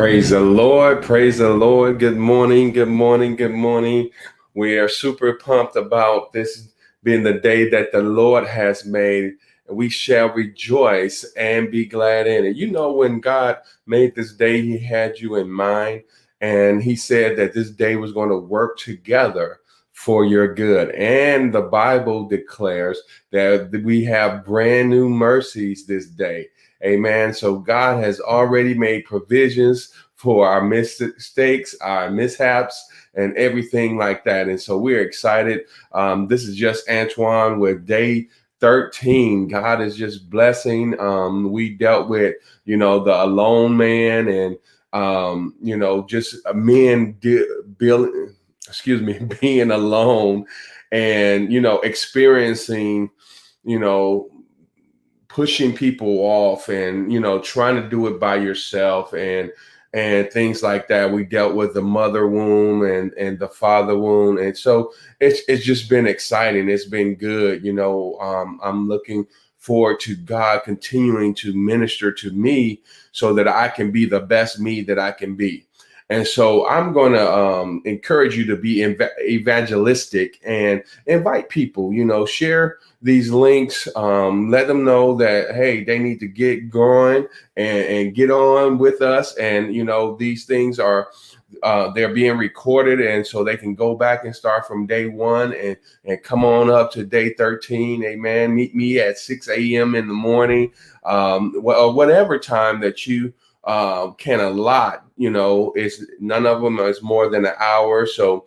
Praise the Lord. Praise the Lord. Good morning. Good morning. Good morning. We are super pumped about this being the day that the Lord has made. We shall rejoice and be glad in it. You know, when God made this day, he had you in mind. And he said that this day was going to work together for your good. And the Bible declares that we have brand new mercies this day. Amen. So God has already made provisions for our mistakes, our mishaps, and everything like that. And so we're excited. This is just Antoine with Day 13. God is just blessing. We dealt with, you know, the alone man and, you know, just men being alone and, you know, experiencing, you know, pushing people off and, you know, trying to do it by yourself and things like that. We dealt with the mother womb and the father womb. And so it's just been exciting. It's been good. You know, I'm looking forward to God continuing to minister to me so that I can be the best me that I can be. And so I'm going to encourage you to be evangelistic and invite people, you know, share these links. Let them know that, hey, they need to get going and get on with us. And, you know, these things are they're being recorded. And so they can go back and start from day one and come on up to day 13. Amen. Meet me at 6 a.m. in the morning, whatever time that you can allot. You know, it's none of them is more than an hour. So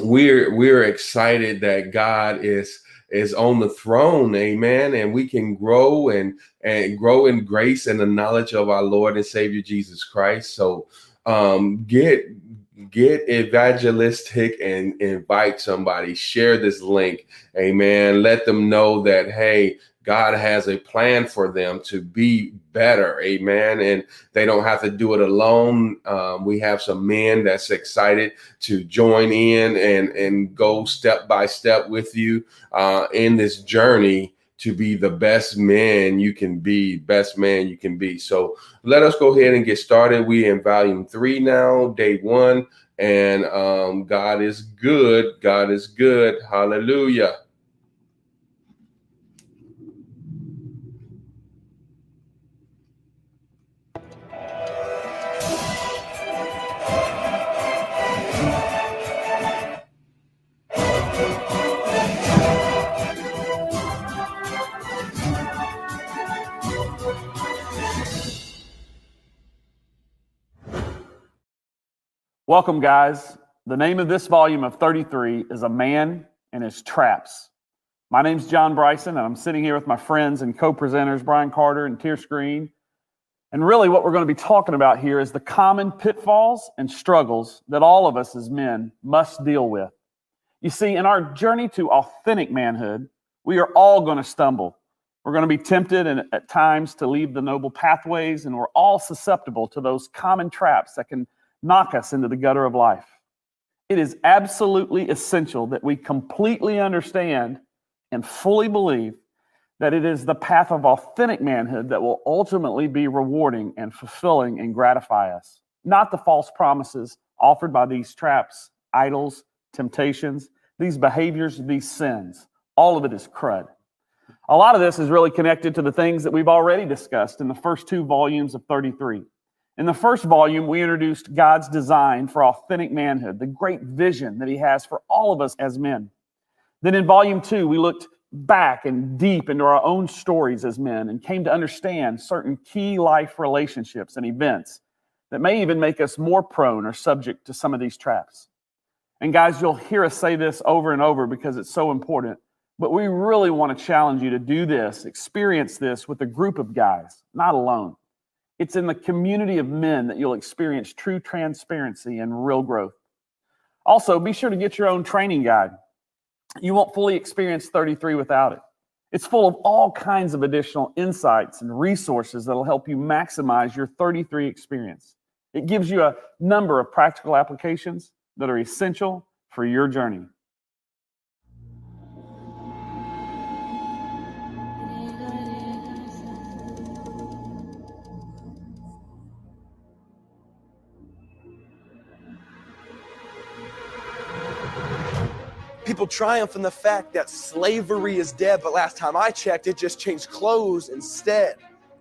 we're excited that God is on the throne. Amen. And we can grow and grow in grace and the knowledge of our Lord and Savior, Jesus Christ. So get evangelistic and invite somebody, share this link. Amen. Let them know that, hey, God has a plan for them to be better. Amen. And they don't have to do it alone. We have some men that's excited to join in and go step by step with you in this journey to be the best man you can be, best man you can be. So let us go ahead and get started. We in volume 3 now, day 1. And God is good. God is good. Hallelujah. Welcome, guys. The name of this volume of 33 is A Man and His Traps. My name's John Bryson, and I'm sitting here with my friends and co-presenters, Brian Carter and Tears Green. And really what we're going to be talking about here is the common pitfalls and struggles that all of us as men must deal with. You see, in our journey to authentic manhood, we are all going to stumble. We're going to be tempted and at times to leave the noble pathways, and we're all susceptible to those common traps that can knock us into the gutter of life. It is absolutely essential that we completely understand and fully believe that it is the path of authentic manhood that will ultimately be rewarding and fulfilling and gratify us, not the false promises offered by these traps, idols, temptations, these behaviors, these sins. All of it is crud. A lot of this is really connected to the things that we've already discussed in the first two volumes of 33. In the first volume, we introduced God's design for authentic manhood, the great vision that he has for all of us as men. Then in volume 2, we looked back and deep into our own stories as men and came to understand certain key life relationships and events that may even make us more prone or subject to some of these traps. And guys, you'll hear us say this over and over because it's so important, but we really want to challenge you to do this, experience this with a group of guys, not alone. It's in the community of men that you'll experience true transparency and real growth. Also, be sure to get your own training guide. You won't fully experience 33 without it. It's full of all kinds of additional insights and resources that'll help you maximize your 33 experience. It gives you a number of practical applications that are essential for your journey. People triumph in the fact that slavery is dead, but last time I checked, it just changed clothes instead.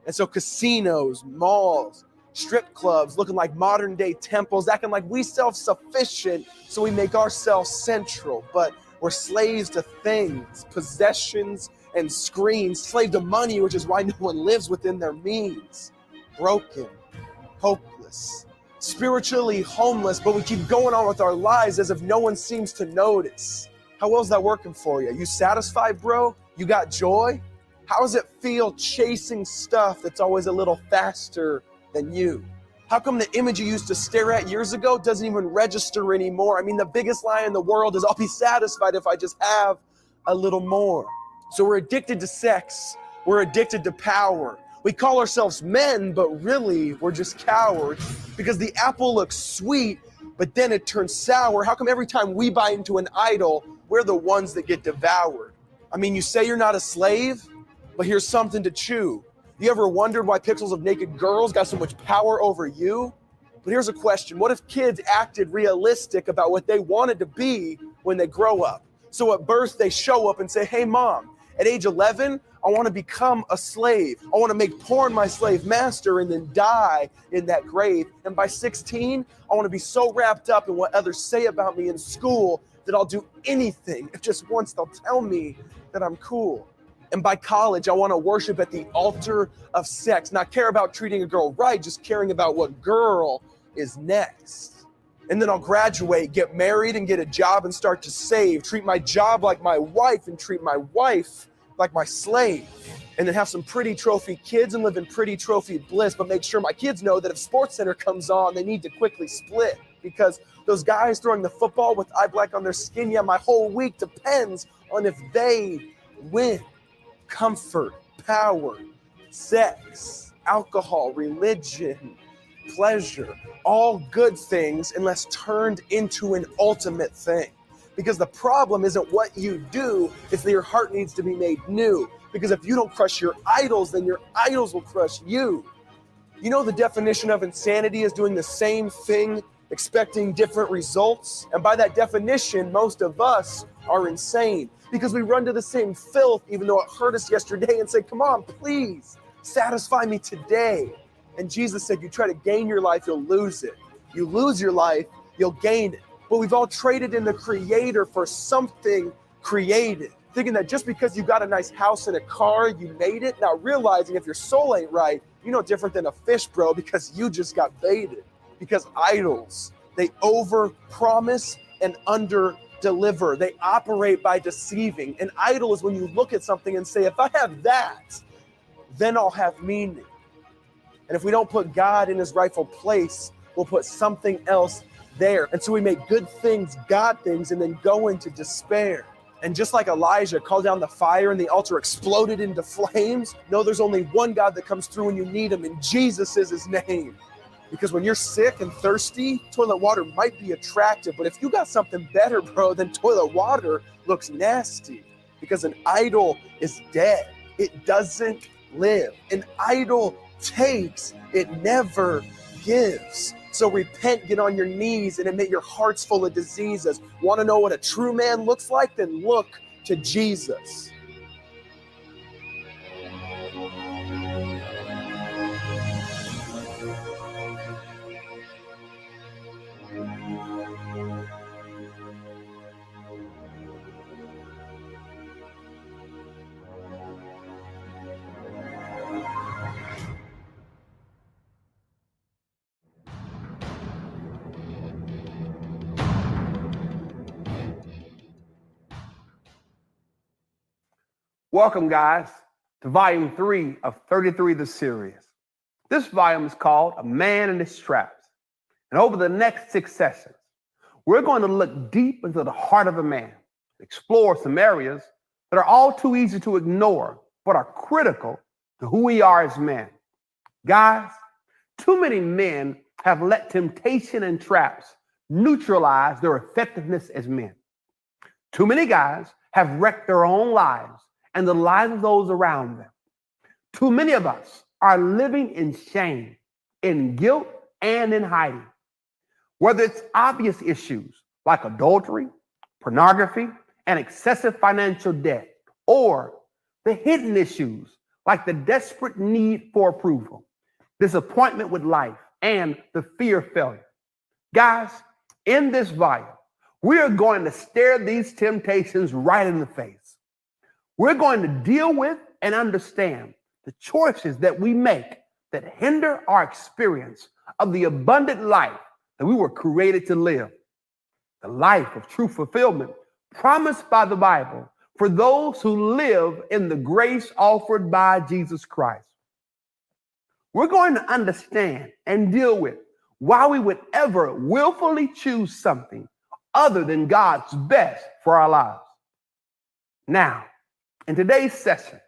And so casinos, malls, strip clubs, looking like modern day temples, acting like we self-sufficient, so we make ourselves central, but we're slaves to things, possessions, and screens, slave to money, which is why no one lives within their means. Broken, hopeless, spiritually homeless, but we keep going on with our lives as if no one seems to notice. How well is that working for you? You satisfied, bro? You got joy? How does it feel chasing stuff that's always a little faster than you? How come the image you used to stare at years ago doesn't even register anymore? I mean, the biggest lie in the world is I'll be satisfied if I just have a little more. So we're addicted to sex. We're addicted to power. We call ourselves men, but really we're just cowards because the apple looks sweet, but then it turns sour. How come every time we buy into an idol, we're the ones that get devoured? I mean, you say you're not a slave, but here's something to chew. You ever wondered why pixels of naked girls got so much power over you? But here's a question. What if kids acted realistic about what they wanted to be when they grow up? So at birth, they show up and say, hey, mom, at age 11, I want to become a slave. I want to make porn my slave master and then die in that grave. And by 16, I want to be so wrapped up in what others say about me in school that I'll do anything if just once they'll tell me that I'm cool. And by college, I want to worship at the altar of sex, not care about treating a girl right, just caring about what girl is next. And then I'll graduate, get married, and get a job and start to save, treat my job like my wife and treat my wife like my slave, and then have some pretty trophy kids and live in pretty trophy bliss, but make sure my kids know that if SportsCenter comes on, they need to quickly split because those guys throwing the football with eye black on their skin, yeah, my whole week depends on if they win. Comfort, power, sex, alcohol, religion, pleasure, all good things unless turned into an ultimate thing. Because the problem isn't what you do, it's that your heart needs to be made new. Because if you don't crush your idols, then your idols will crush you. You know the definition of insanity is doing the same thing, expecting different results. And by that definition, most of us are insane. Because we run to the same filth, even though it hurt us yesterday, and say, come on, please, satisfy me today. And Jesus said, you try to gain your life, you'll lose it. You lose your life, you'll gain it. But we've all traded in the creator for something created, thinking that just because you got a nice house and a car, you made it, not realizing if your soul ain't right, you're no different than a fish, bro, because you just got baited. Because idols, they overpromise and underdeliver. They operate by deceiving. An idol is when you look at something and say, if I have that, then I'll have meaning. And if we don't put God in his rightful place, we'll put something else there. And so we make good things God things and then go into despair. And just like Elijah called down the fire and the altar exploded into flames, no, there's only one God that comes through when you need him, and Jesus is his name. Because when you're sick and thirsty, toilet water might be attractive, but if you got something better, bro, then toilet water looks nasty because an idol is dead. It doesn't live. An idol takes, it never gives. So repent, get on your knees, and admit your heart's full of diseases. Want to know what a true man looks like? Then look to Jesus. Welcome, guys, to volume 3 of 33 The Series. This volume is called A Man and His Traps. And over the next 6 sessions, we're going to look deep into the heart of a man, explore some areas that are all too easy to ignore, but are critical to who we are as men. Guys, too many men have let temptation and traps neutralize their effectiveness as men. Too many guys have wrecked their own lives and the lives of those around them. Too many of us are living in shame, in guilt, and in hiding. Whether it's obvious issues like adultery, pornography, and excessive financial debt, or the hidden issues like the desperate need for approval, disappointment with life, and the fear of failure. Guys, in this volume, we are going to stare these temptations right in the face. We're going to deal with and understand the choices that we make that hinder our experience of the abundant life that we were created to live, the life of true fulfillment promised by the Bible for those who live in the grace offered by Jesus Christ. We're going to understand and deal with why we would ever willfully choose something other than God's best for our lives. Now, in today's session,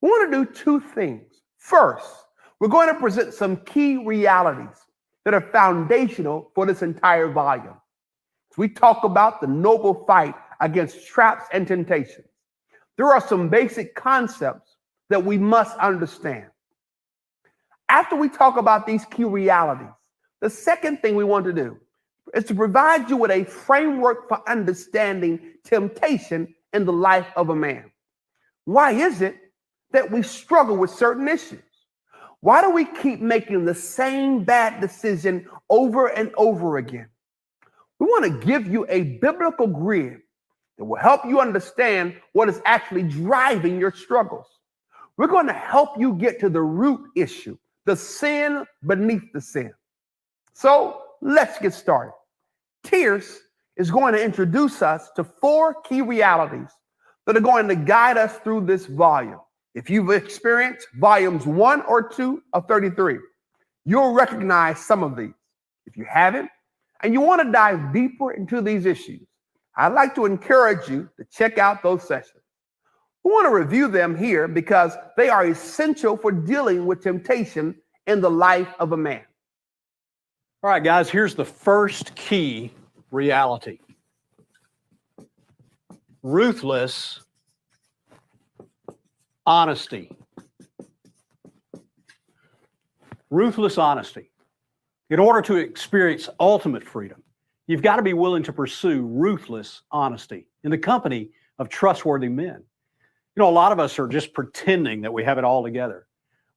we want to do two things. First, we're going to present some key realities that are foundational for this entire volume. As we talk about the noble fight against traps and temptations, there are some basic concepts that we must understand. After we talk about these key realities, the second thing we want to do is to provide you with a framework for understanding temptation in the life of a man. Why is it that we struggle with certain issues? Why do we keep making the same bad decision over and over again? We want to give you a biblical grid that will help you understand what is actually driving your struggles. We're going to help you get to the root issue, the sin beneath the sin. So let's get started. Tears is going to introduce us to four key realities that are going to guide us through this volume. If you've experienced volumes 1 or 2 of 33, you'll recognize some of these. If you haven't, and you want to dive deeper into these issues, I'd like to encourage you to check out those sessions. We want to review them here because they are essential for dealing with temptation in the life of a man. All right, guys, here's the first key reality. Ruthless honesty. Ruthless honesty. In order to experience ultimate freedom, you've got to be willing to pursue ruthless honesty in the company of trustworthy men. You know, a lot of us are just pretending that we have it all together.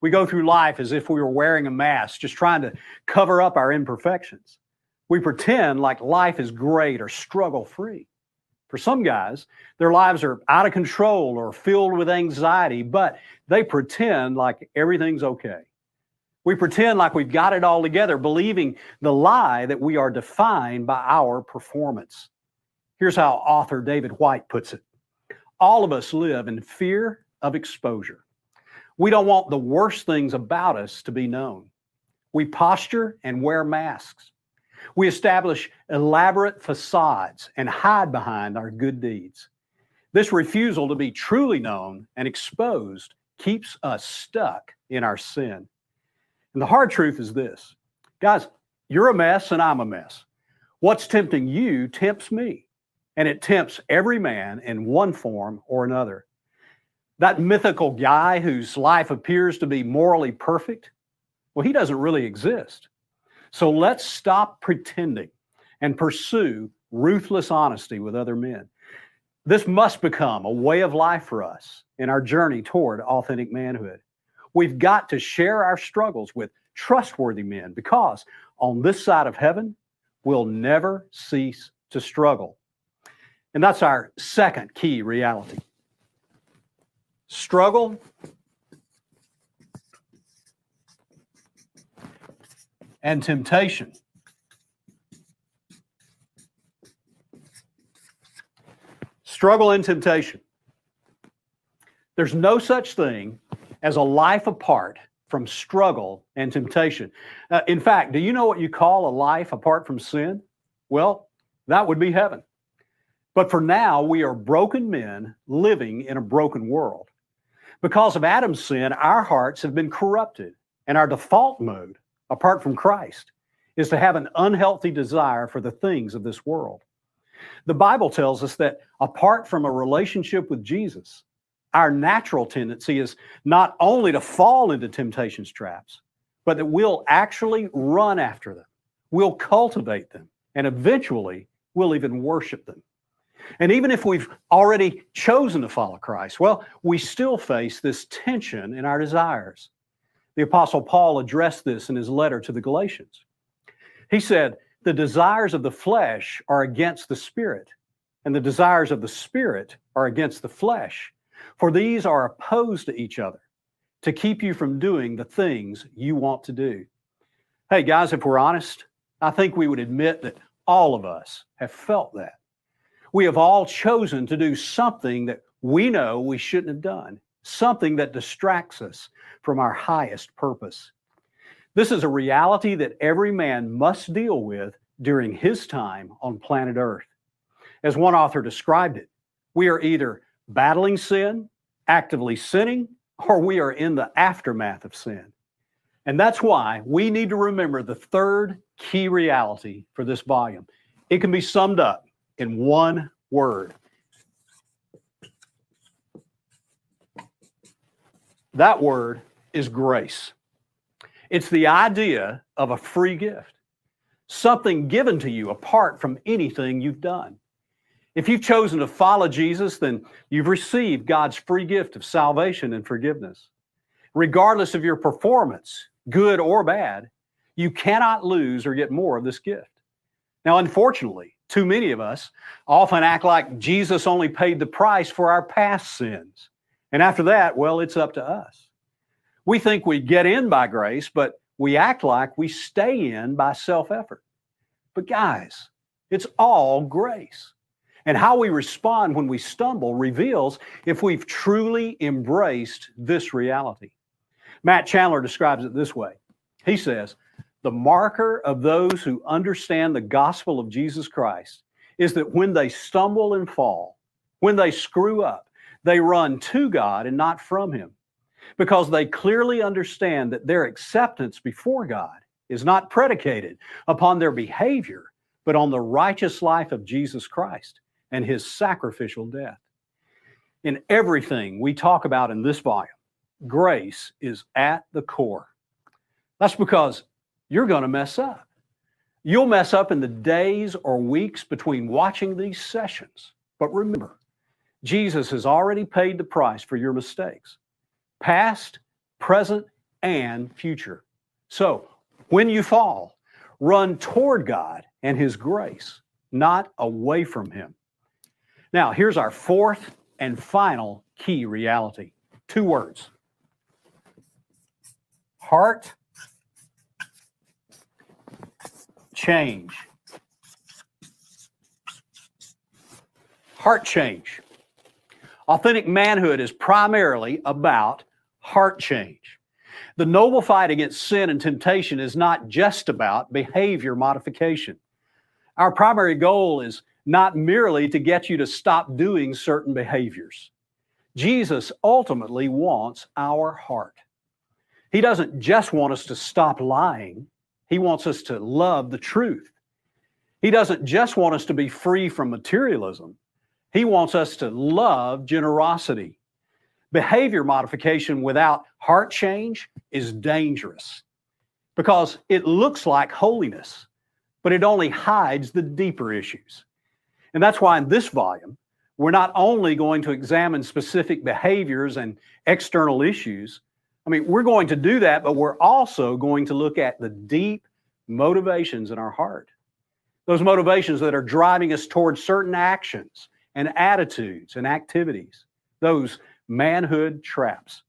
We go through life as if we were wearing a mask, just trying to cover up our imperfections. We pretend like life is great or struggle-free. For some guys, their lives are out of control or filled with anxiety, but they pretend like everything's okay. We pretend like we've got it all together, believing the lie that we are defined by our performance. Here's how author David Whyte puts it. All of us live in fear of exposure. We don't want the worst things about us to be known. We posture and wear masks. We establish elaborate facades and hide behind our good deeds. This refusal to be truly known and exposed keeps us stuck in our sin. And the hard truth is this. Guys, you're a mess and I'm a mess. What's tempting you tempts me, and it tempts every man in one form or another. That mythical guy whose life appears to be morally perfect, well, he doesn't really exist. So let's stop pretending and pursue ruthless honesty with other men. This must become a way of life for us in our journey toward authentic manhood. We've got to share our struggles with trustworthy men because on this side of heaven, we'll never cease to struggle. And that's our second key reality. Struggle and temptation. Struggle and temptation. There's no such thing as a life apart from struggle and temptation. In fact, do you know what you call a life apart from sin? Well, that would be heaven. But for now, we are broken men living in a broken world. Because of Adam's sin, our hearts have been corrupted, and our default mode, apart from Christ, is to have an unhealthy desire for the things of this world. The Bible tells us that apart from a relationship with Jesus, our natural tendency is not only to fall into temptation's traps, but that we'll actually run after them, we'll cultivate them, and eventually we'll even worship them. And even if we've already chosen to follow Christ, well, we still face this tension in our desires. The Apostle Paul addressed this in his letter to the Galatians. He said, the desires of the flesh are against the Spirit, and the desires of the Spirit are against the flesh, for these are opposed to each other, to keep you from doing the things you want to do. Hey, guys, if we're honest, I think we would admit that all of us have felt that. We have all chosen to do something that we know we shouldn't have done, something that distracts us from our highest purpose. This is a reality that every man must deal with during his time on planet Earth. As one author described it, we are either battling sin, actively sinning, or we are in the aftermath of sin. And that's why we need to remember the third key reality for this volume. It can be summed up in one word. That word is grace. It's the idea of a free gift, something given to you apart from anything you've done. If you've chosen to follow Jesus, then you've received God's free gift of salvation and forgiveness. Regardless of your performance, good or bad, you cannot lose or get more of this gift. Now, unfortunately, too many of us often act like Jesus only paid the price for our past sins. And after that, well, it's up to us. We think we get in by grace, but we act like we stay in by self-effort. But guys, it's all grace. And how we respond when we stumble reveals if we've truly embraced this reality. Matt Chandler describes it this way. He says, the marker of those who understand the gospel of Jesus Christ is that when they stumble and fall, when they screw up, they run to God and not from Him, because they clearly understand that their acceptance before God is not predicated upon their behavior, but on the righteous life of Jesus Christ and His sacrificial death. In everything we talk about in this volume, grace is at the core. That's because you're going to mess up. You'll mess up in the days or weeks between watching these sessions. But remember, Jesus has already paid the price for your mistakes, past, present, and future. So when you fall, run toward God and His grace, not away from Him. Now, here's our fourth and final key reality. Two words. Heart change. Heart change. Authentic manhood is primarily about heart change. The noble fight against sin and temptation is not just about behavior modification. Our primary goal is not merely to get you to stop doing certain behaviors. Jesus ultimately wants our heart. He doesn't just want us to stop lying. He wants us to love the truth. He doesn't just want us to be free from materialism. He wants us to love generosity. Behavior modification without heart change is dangerous because it looks like holiness, but it only hides the deeper issues. And that's why in this volume, we're not only going to examine specific behaviors and external issues. I mean, we're going to do that, but we're also going to look at the deep motivations in our heart, those motivations that are driving us towards certain actions and attitudes and activities, those manhood traps.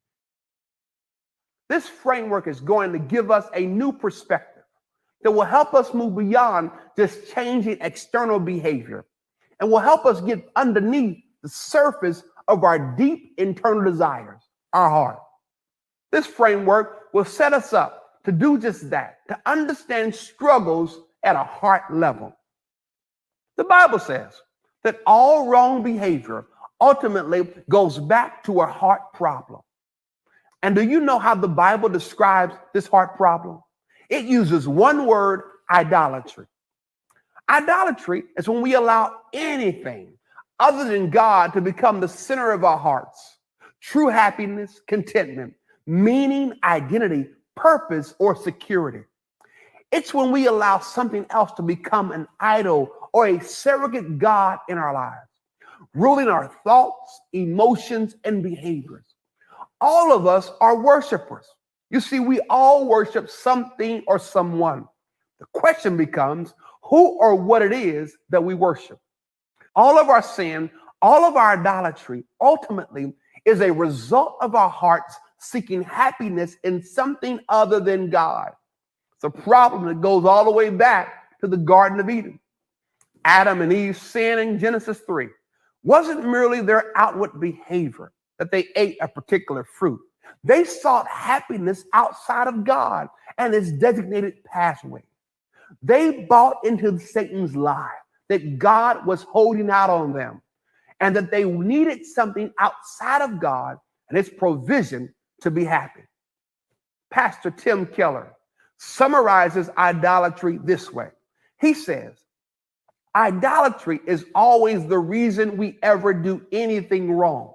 This framework is going to give us a new perspective that will help us move beyond just changing external behavior and will help us get underneath the surface of our deep internal desires, our heart. This framework will set us up to do just that, to understand struggles at a heart level. The Bible says that all wrong behavior ultimately goes back to a heart problem. And do you know how the Bible describes this heart problem? It uses one word, idolatry. Idolatry is when we allow anything other than God to become the center of our hearts. True happiness, contentment, meaning, identity, purpose, or security. It's when we allow something else to become an idol or a surrogate God in our lives. ruling our thoughts, emotions, and behaviors. All of us are worshipers. You see, we all worship something or someone. The question becomes who or what it is that we worship. All of our sin, all of our idolatry, ultimately is a result of our hearts seeking happiness in something other than God. It's a problem that goes all the way back to the Garden of Eden. Adam and Eve's sin in Genesis 3 wasn't merely their outward behavior that they ate a particular fruit. They sought happiness outside of God and his designated pathway. They bought into Satan's lie that God was holding out on them and that they needed something outside of God and his provision to be happy. Pastor Tim Keller summarizes idolatry this way. He says, idolatry is always the reason we ever do anything wrong.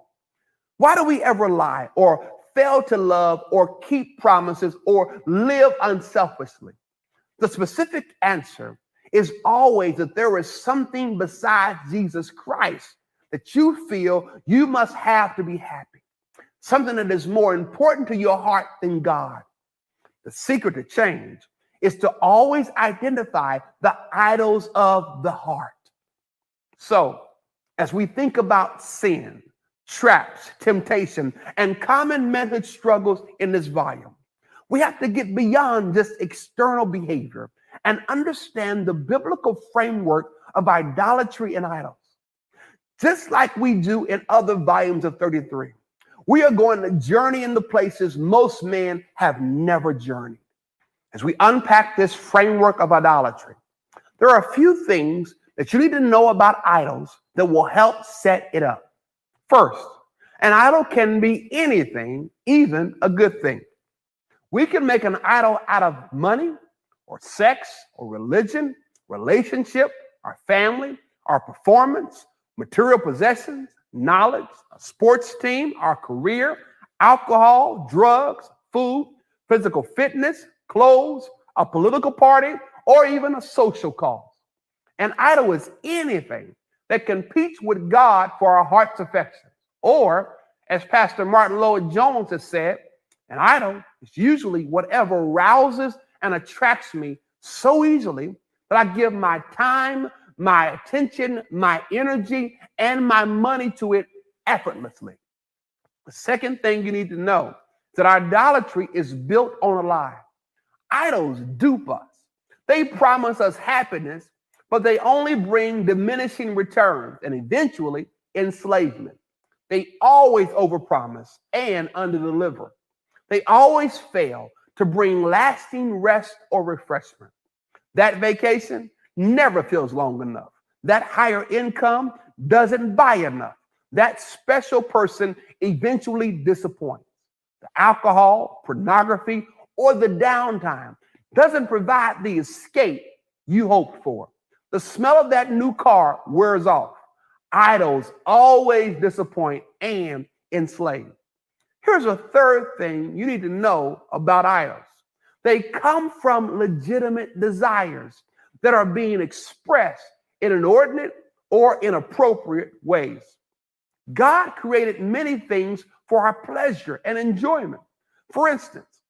Why do we ever lie or fail to love or keep promises or live unselfishly? The specific answer is always that there is something besides Jesus Christ that you feel you must have to be happy, something that is more important to your heart than God. The secret to change is to always identify the idols of the heart. So, as we think about sin, traps, temptation, and common manhood struggles in this volume, we have to get beyond just external behavior and understand the biblical framework of idolatry and idols. Just like we do in other volumes of 33, we are going to journey into places most men have never journeyed. As we unpack this framework of idolatry, there are a few things that you need to know about idols that will help set it up. First, an idol can be anything, even a good thing. We can make an idol out of money or sex or religion, relationship, our family, our performance, material possessions, knowledge, a sports team, our career, alcohol, drugs, food, physical fitness, clothes, a political party, or even a social cause. An idol is anything that competes with God for our heart's affections. Or, as Pastor Martin Lloyd-Jones has said, an idol is usually whatever rouses and attracts me so easily that I give my time, my attention, my energy, and my money to it effortlessly. The second thing you need to know is that idolatry is built on a lie. Idols dupe us. They promise us happiness, but they only bring diminishing returns and eventually enslavement. They always overpromise and underdeliver. They always fail to bring lasting rest or refreshment. That vacation never feels long enough. That higher income doesn't buy enough. That special person eventually disappoints. The alcohol, pornography, or the downtime doesn't provide the escape you hoped for. The smell of that new car wears off. Idols always disappoint and enslave. Here's a third thing you need to know about idols. They come from legitimate desires that are being expressed in inordinate or inappropriate ways. God created many things for our pleasure and enjoyment. For instance,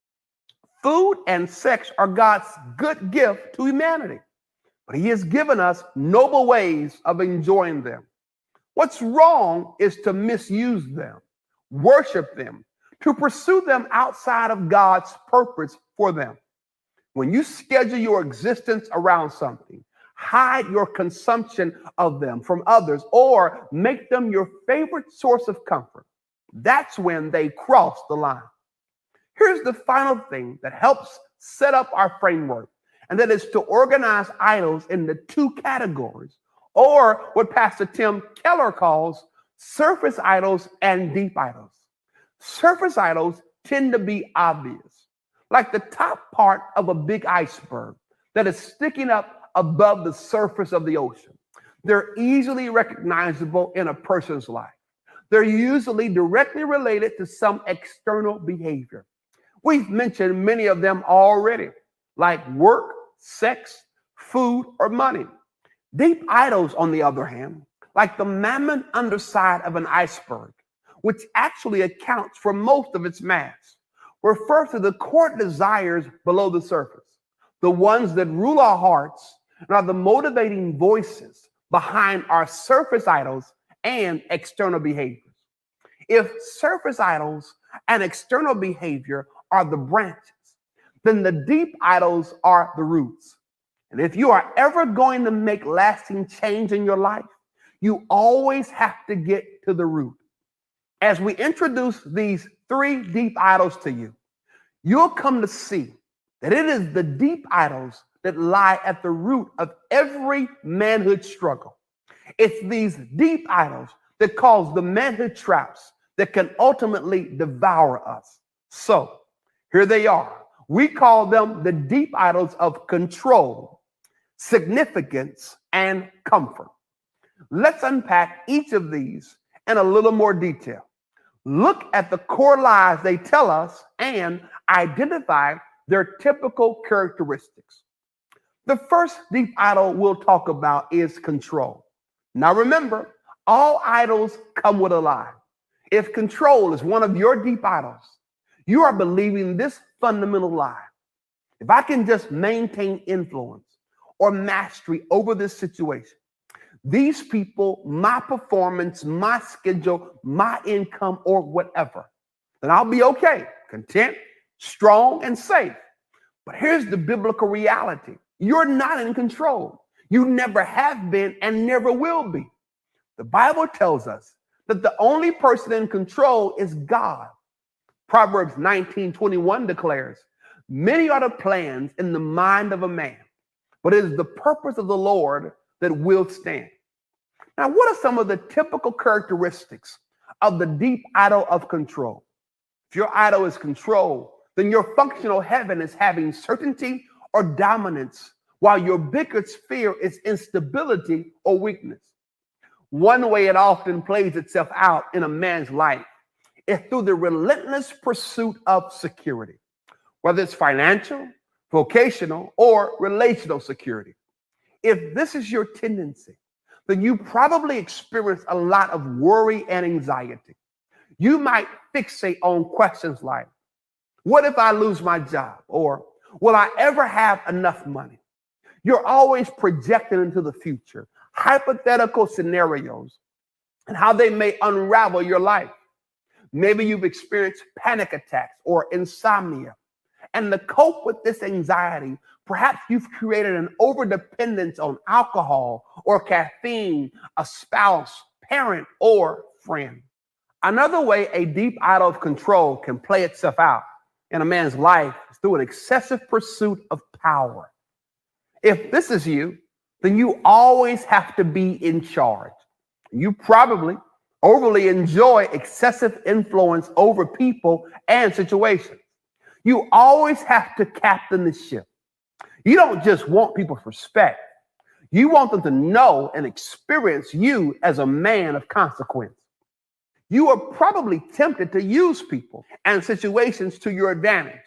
food and sex are God's good gift to humanity, but he has given us noble ways of enjoying them. What's wrong is to misuse them, worship them, to pursue them outside of God's purpose for them. When you schedule your existence around something, hide your consumption of them from others, or make them your favorite source of comfort, that's when they cross the line. Here's the final thing that helps set up our framework, and that is to organize idols into two categories, or what Pastor Tim Keller calls surface idols and deep idols. Surface idols tend to be obvious, like the top part of a big iceberg that is sticking up above the surface of the ocean. They're easily recognizable in a person's life. They're usually directly related to some external behavior. We've mentioned many of them already, like work, sex, food, or money. Deep idols, on the other hand, like the mammon underside of an iceberg, which actually accounts for most of its mass, refers to the core desires below the surface, the ones that rule our hearts and are the motivating voices behind our surface idols and external behaviors. If surface idols and external behavior are the branches, then the deep idols are the roots. And if you are ever going to make lasting change in your life, you always have to get to the root. As we introduce these three deep idols to you, you'll come to see that it is the deep idols that lie at the root of every manhood struggle. It's these deep idols that cause the manhood traps that can ultimately devour us. So here they are. We call them the deep idols of control, significance, and comfort. Let's unpack each of these in a little more detail. Look at the core lies they tell us and identify their typical characteristics. The first deep idol we'll talk about is control. Now remember, all idols come with a lie. If control is one of your deep idols, you are believing this fundamental lie. If I can just maintain influence or mastery over this situation, these people, my performance, my schedule, my income, or whatever, then I'll be okay, content, strong, and safe. But here's the biblical reality. You're not in control. You never have been and never will be. The Bible tells us that the only person in control is God. Proverbs 19:21 declares, "Many are the plans in the mind of a man, but it is the purpose of the Lord that will stand." Now, what are some of the typical characteristics of the deep idol of control? If your idol is control, then your functional heaven is having certainty or dominance, while your biggest fear is instability or weakness. One way it often plays itself out in a man's life is through the relentless pursuit of security, whether it's financial, vocational, or relational security. If this is your tendency, then you probably experience a lot of worry and anxiety. You might fixate on questions like, what if I lose my job? Or will I ever have enough money? You're always projecting into the future, hypothetical scenarios, and how they may unravel your life. Maybe you've experienced panic attacks or insomnia. And to cope with this anxiety, perhaps you've created an overdependence on alcohol or caffeine, a spouse, parent, or friend. Another way a deep idol of control can play itself out in a man's life is through an excessive pursuit of power. If this is you, then you always have to be in charge. You probably overly enjoy excessive influence over people and situations. You always have to captain the ship. You don't just want people's respect. You want them to know and experience you as a man of consequence. You are probably tempted to use people and situations to your advantage.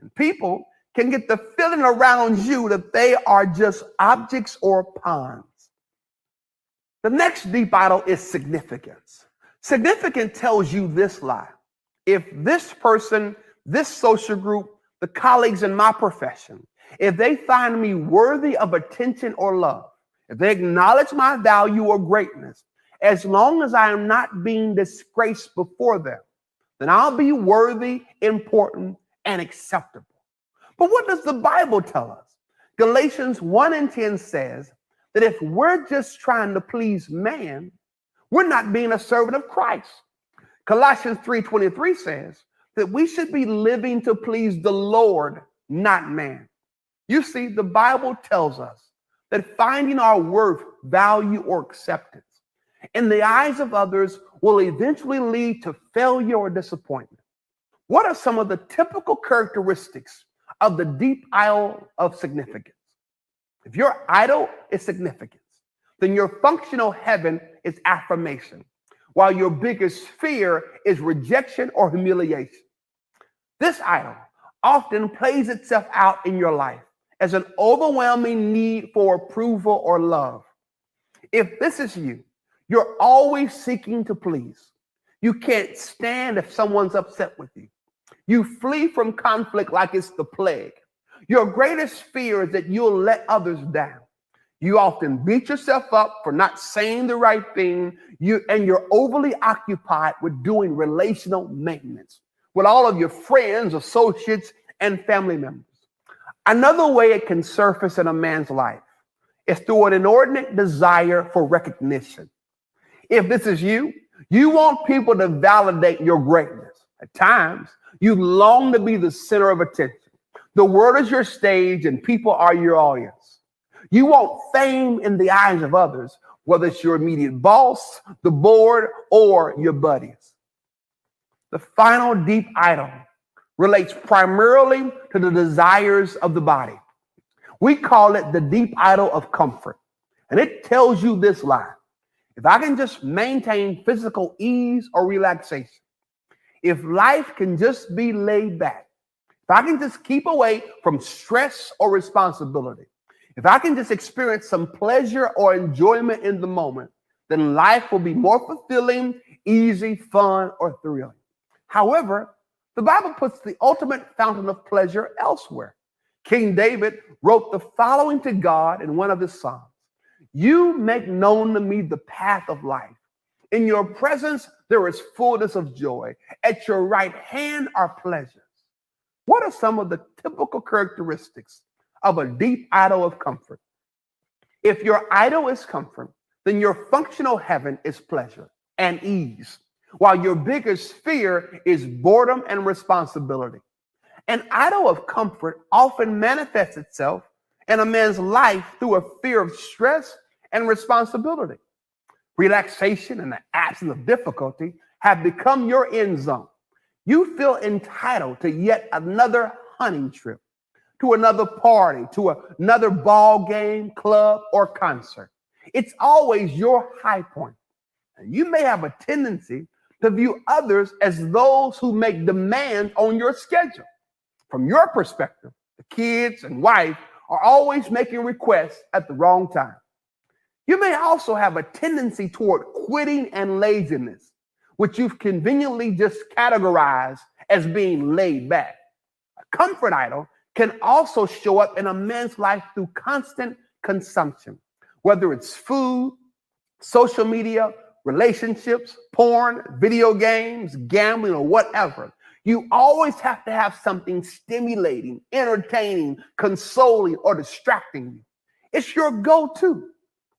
And people can get the feeling around you that they are just objects or pawns. The next deep idol is significance. Significance tells you this lie. If this person, this social group, the colleagues in my profession, if they find me worthy of attention or love, if they acknowledge my value or greatness, as long as I am not being disgraced before them, then I'll be worthy, important, and acceptable. But what does the Bible tell us? Galatians 1:10 says that if we're just trying to please man, we're not being a servant of Christ. Colossians 3:23 says that we should be living to please the Lord, not man. You see, the Bible tells us that finding our worth, value, or acceptance in the eyes of others will eventually lead to failure or disappointment. What are some of the typical characteristics of the deep idol of significance? If your idol is significance, then your functional heaven is affirmation, while your biggest fear is rejection or humiliation. This idol often plays itself out in your life as an overwhelming need for approval or love. If this is you, You're always seeking to please. You can't stand if someone's upset with you. You flee from conflict like it's the plague. Your greatest fear is that you'll let others down. You often beat yourself up for not saying the right thing, and you're overly occupied with doing relational maintenance with all of your friends, associates, and family members. Another way it can surface in a man's life is through an inordinate desire for recognition. If this is you, you want people to validate your greatness. At times, you long to be the center of attention. The world is your stage and people are your audience. You want fame in the eyes of others, whether it's your immediate boss, the board, or your buddies. The final deep item relates primarily to the desires of the body. We call it the deep idol of comfort. And it tells you this line: if I can just maintain physical ease or relaxation, if life can just be laid back, if I can just keep away from stress or responsibility, if I can just experience some pleasure or enjoyment in the moment, then life will be more fulfilling, easy, fun, or thrilling. However, the Bible puts the ultimate fountain of pleasure elsewhere. King David wrote the following to God in one of his Psalms: "You make known to me the path of life. In your presence, there is fullness of joy. At your right hand are pleasures." What are some of the typical characteristics of a deep idol of comfort? If your idol is comfort, then your functional heaven is pleasure and ease, while your biggest fear is boredom and responsibility. An idol of comfort often manifests itself in a man's life through a fear of stress and responsibility. Relaxation and the absence of difficulty have become your end zone. You feel entitled to yet another hunting trip, to another party, to another ball game, club, or concert. It's always your high point. And you may have a tendency to view others as those who make demands on your schedule. From your perspective, the kids and wife are always making requests at the wrong time. You may also have a tendency toward quitting and laziness, which you've conveniently just categorized as being laid back. A comfort idol can also show up in a man's life through constant consumption, whether it's food, social media, relationships, porn, video games, gambling, or whatever. You always have to have something stimulating, entertaining, consoling, or distracting you. It's your go-to.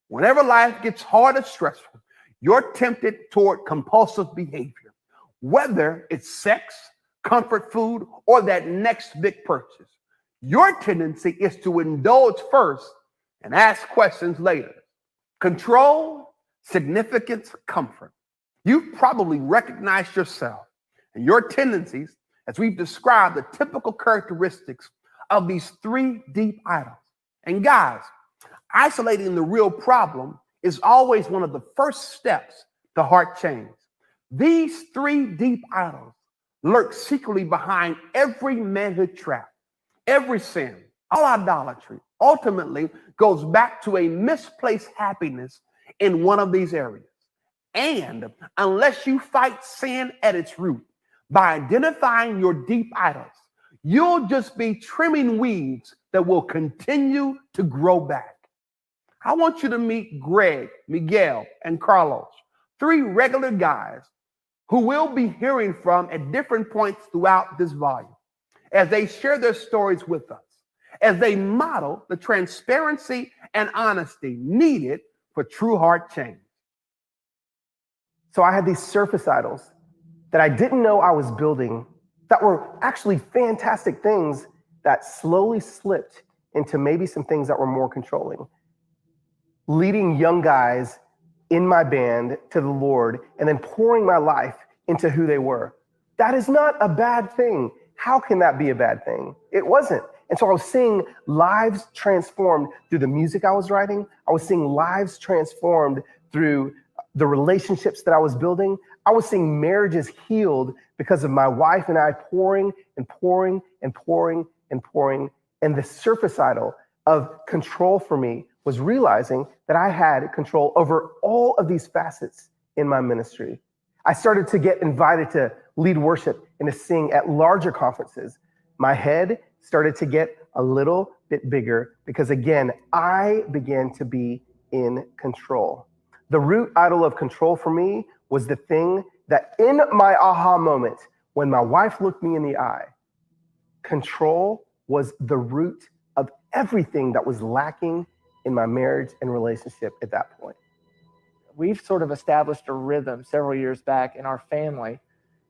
Whenever life gets hard or stressful, you're tempted toward compulsive behavior, whether it's sex, comfort food, or that next big purchase. Your tendency is to indulge first and ask questions later. Control, significance, comfort. You've probably recognized yourself and your tendencies, as we've described the typical characteristics of these three deep idols. And guys, isolating the real problem is always one of the first steps to heart change. These three deep idols lurk secretly behind every manhood trap. Every sin, all idolatry, ultimately goes back to a misplaced happiness in one of these areas. And unless you fight sin at its root, by identifying your deep idols, you'll just be trimming weeds that will continue to grow back. I want you to meet Greg, Miguel, and Carlos, three regular guys who we'll be hearing from at different points throughout this volume, as they share their stories with us, as they model the transparency and honesty needed for true heart change. So I had these surface idols that I didn't know I was building that were actually fantastic things that slowly slipped into maybe some things that were more controlling. Leading young guys in my band to the Lord and then pouring my life into who they were. That is not a bad thing. How can that be a bad thing? It wasn't. And so I was seeing lives transformed through the music I was writing. I was seeing lives transformed through the relationships that I was building. I was seeing marriages healed because of my wife and I pouring and pouring and pouring and pouring. And the surface idol of control for me was realizing that I had control over all of these facets in my ministry. I started to get invited to lead worship and to sing at larger conferences. My head started to get a little bit bigger because, again, I began to be in control. The root idol of control for me was the thing that in my aha moment, when my wife looked me in the eye, control was the root of everything that was lacking in my marriage and relationship at that point. We've sort of established a rhythm several years back in our family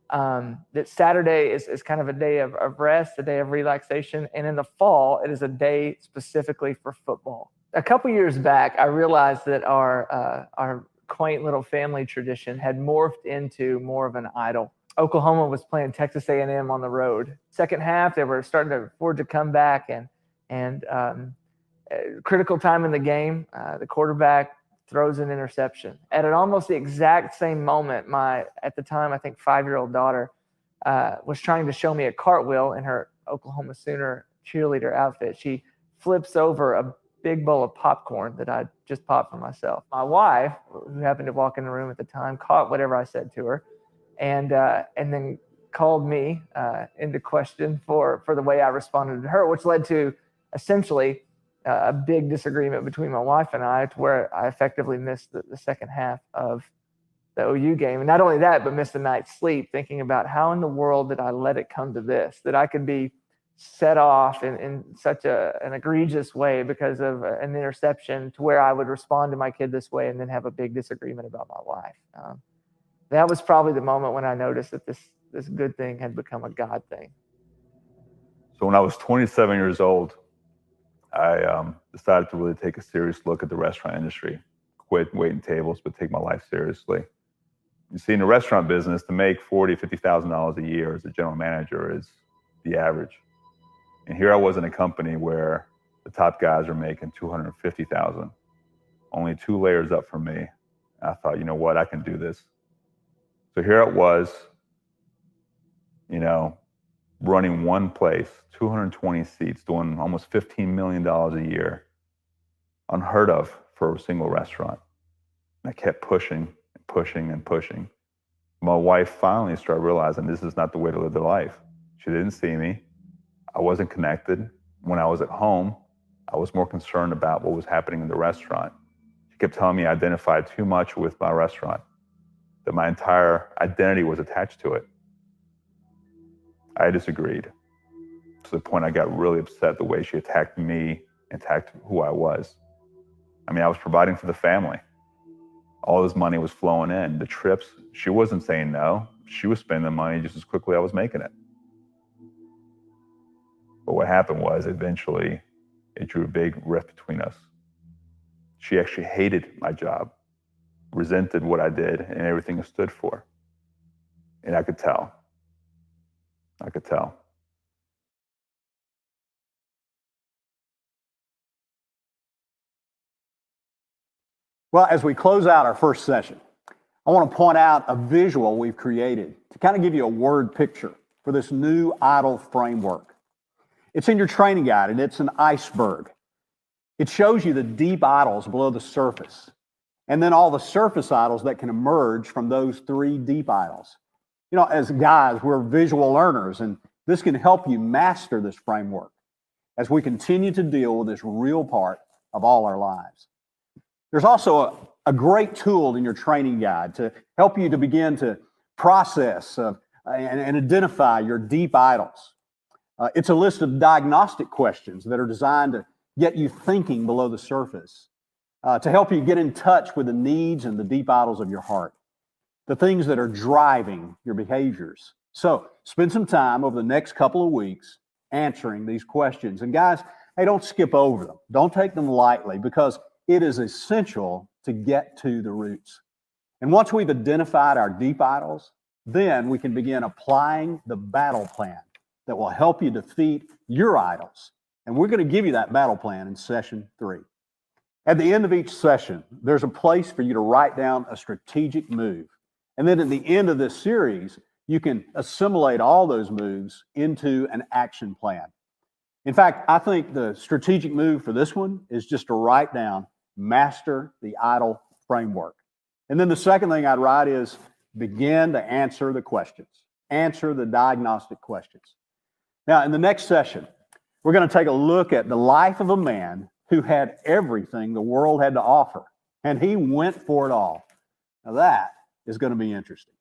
that Saturday is kind of a day of rest, a day of relaxation. And in the fall, it is a day specifically for football. A couple years back, I realized that our quaint little family tradition had morphed into more of an idol. Oklahoma was playing Texas A&M on the road. Second half, they were starting to afford to come back, and critical time in the game, the quarterback throws an interception. At an almost the exact same moment, my, at the time, I think, 5-year-old daughter was trying to show me a cartwheel in her Oklahoma Sooner cheerleader outfit. She flips over a big bowl of popcorn that I just popped for myself. My wife, who happened to walk in the room at the time, caught whatever I said to her, and then called me into question for the way I responded to her, which led to essentially a big disagreement between my wife and I, to where I effectively missed the second half of the OU game. And not only that, but missed a night's sleep thinking about how in the world did I let it come to this, that I could be set off in such an egregious way because of an interception, to where I would respond to my kid this way and then have a big disagreement about my wife. That was probably the moment when I noticed that this good thing had become a God thing. So when I was 27 years old, I decided to really take a serious look at the restaurant industry, quit waiting tables, but take my life seriously. You see, in the restaurant business, to make $40,000, $50,000 a year as a general manager is the average. And here I was in a company where the top guys are making $250,000, only two layers up from me. I thought, you know what, I can do this. So here it was, you know, running one place, 220 seats, doing almost $15 million a year, unheard of for a single restaurant. And I kept pushing and pushing and pushing. My wife finally started realizing this is not the way to live their life. She didn't see me. I wasn't connected. When I was at home, I was more concerned about what was happening in the restaurant. She kept telling me I identified too much with my restaurant, that my entire identity was attached to it. I disagreed, to the point I got really upset the way she attacked me, attacked who I was. I mean, I was providing for the family. All this money was flowing in. The trips, she wasn't saying no. She was spending the money just as quickly as I was making it. But what happened was, eventually, it drew a big rift between us. She actually hated my job, resented what I did and everything I stood for. And I could tell. I could tell. Well, as we close out our first session, I want to point out a visual we've created to kind of give you a word picture for this new idol framework. It's in your training guide, and it's an iceberg. It shows you the deep idols below the surface, and then all the surface idols that can emerge from those three deep idols. You know, as guys, we're visual learners, and this can help you master this framework as we continue to deal with this real part of all our lives. There's also a great tool in your training guide to help you to begin to process and identify your deep idols. It's a list of diagnostic questions that are designed to get you thinking below the surface, to help you get in touch with the needs and the deep idols of your heart, the things that are driving your behaviors. So spend some time over the next couple of weeks answering these questions. And guys, hey, don't skip over them. Don't take them lightly, because it is essential to get to the roots. And once we've identified our deep idols, then we can begin applying the battle plan that will help you defeat your idols. And we're going to give you that battle plan in session 3. At the end of each session, there's a place for you to write down a strategic move. And then at the end of this series, you can assimilate all those moves into an action plan. In fact, I think the strategic move for this one is just to write down, master the idle framework. And then the second thing I'd write is begin to answer the questions, answer the diagnostic questions. Now, in the next session, we're going to take a look at the life of a man who had everything the world had to offer, and he went for it all. Now, that is going to be interesting.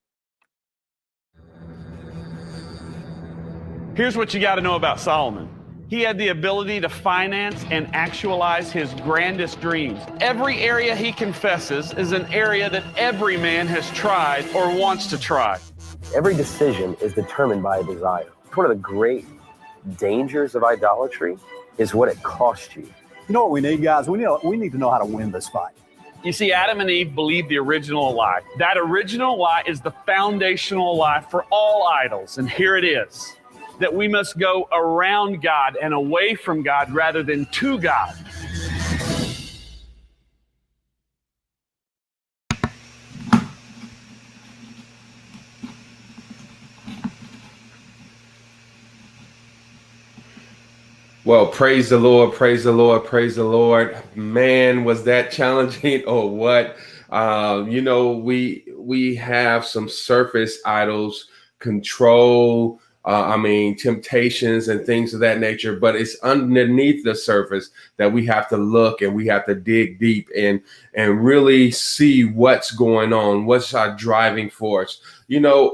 Here's what you got to know about Solomon. He had the ability to finance and actualize his grandest dreams. Every area he confesses is an area that every man has tried or wants to try. Every decision is determined by a desire. One of the great dangers of idolatry is what it costs you. You know what we need, guys? We need to know how to win this fight. You see, Adam and Eve believed the original lie. That original lie is the foundational lie for all idols, and here it is. That we must go around God and away from God rather than to God. Well, praise the Lord, praise the Lord, praise the Lord. Man, was that challenging or what? You know, we have some surface idols, control, temptations and things of that nature, but it's underneath the surface that we have to look and we have to dig deep and really see what's going on, what's our driving force. You know,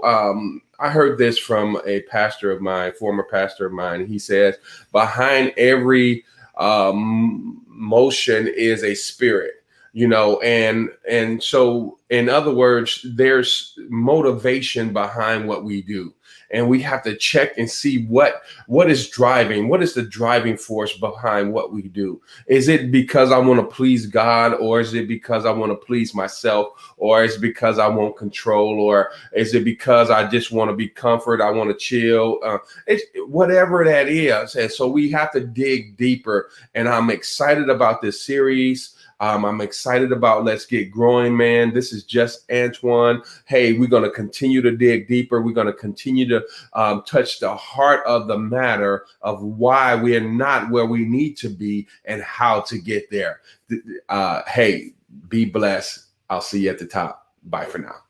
I heard this from a pastor of mine, former pastor of mine. He says, behind every motion is a spirit. You know, and so in other words, there's motivation behind what we do. And we have to check and see what is driving. What is the driving force behind what we do? Is it because I want to please God, or is it because I want to please myself, or is it because I want control, or is it because I just want to be comfort? I want to chill. It's whatever that is. And so we have to dig deeper. And I'm excited about this series. I'm excited about Let's Get Growing, man. This is just Antoine. Hey, we're going to continue to dig deeper. We're going to continue to touch the heart of the matter of why we are not where we need to be and how to get there. Hey, be blessed. I'll see you at the top. Bye for now.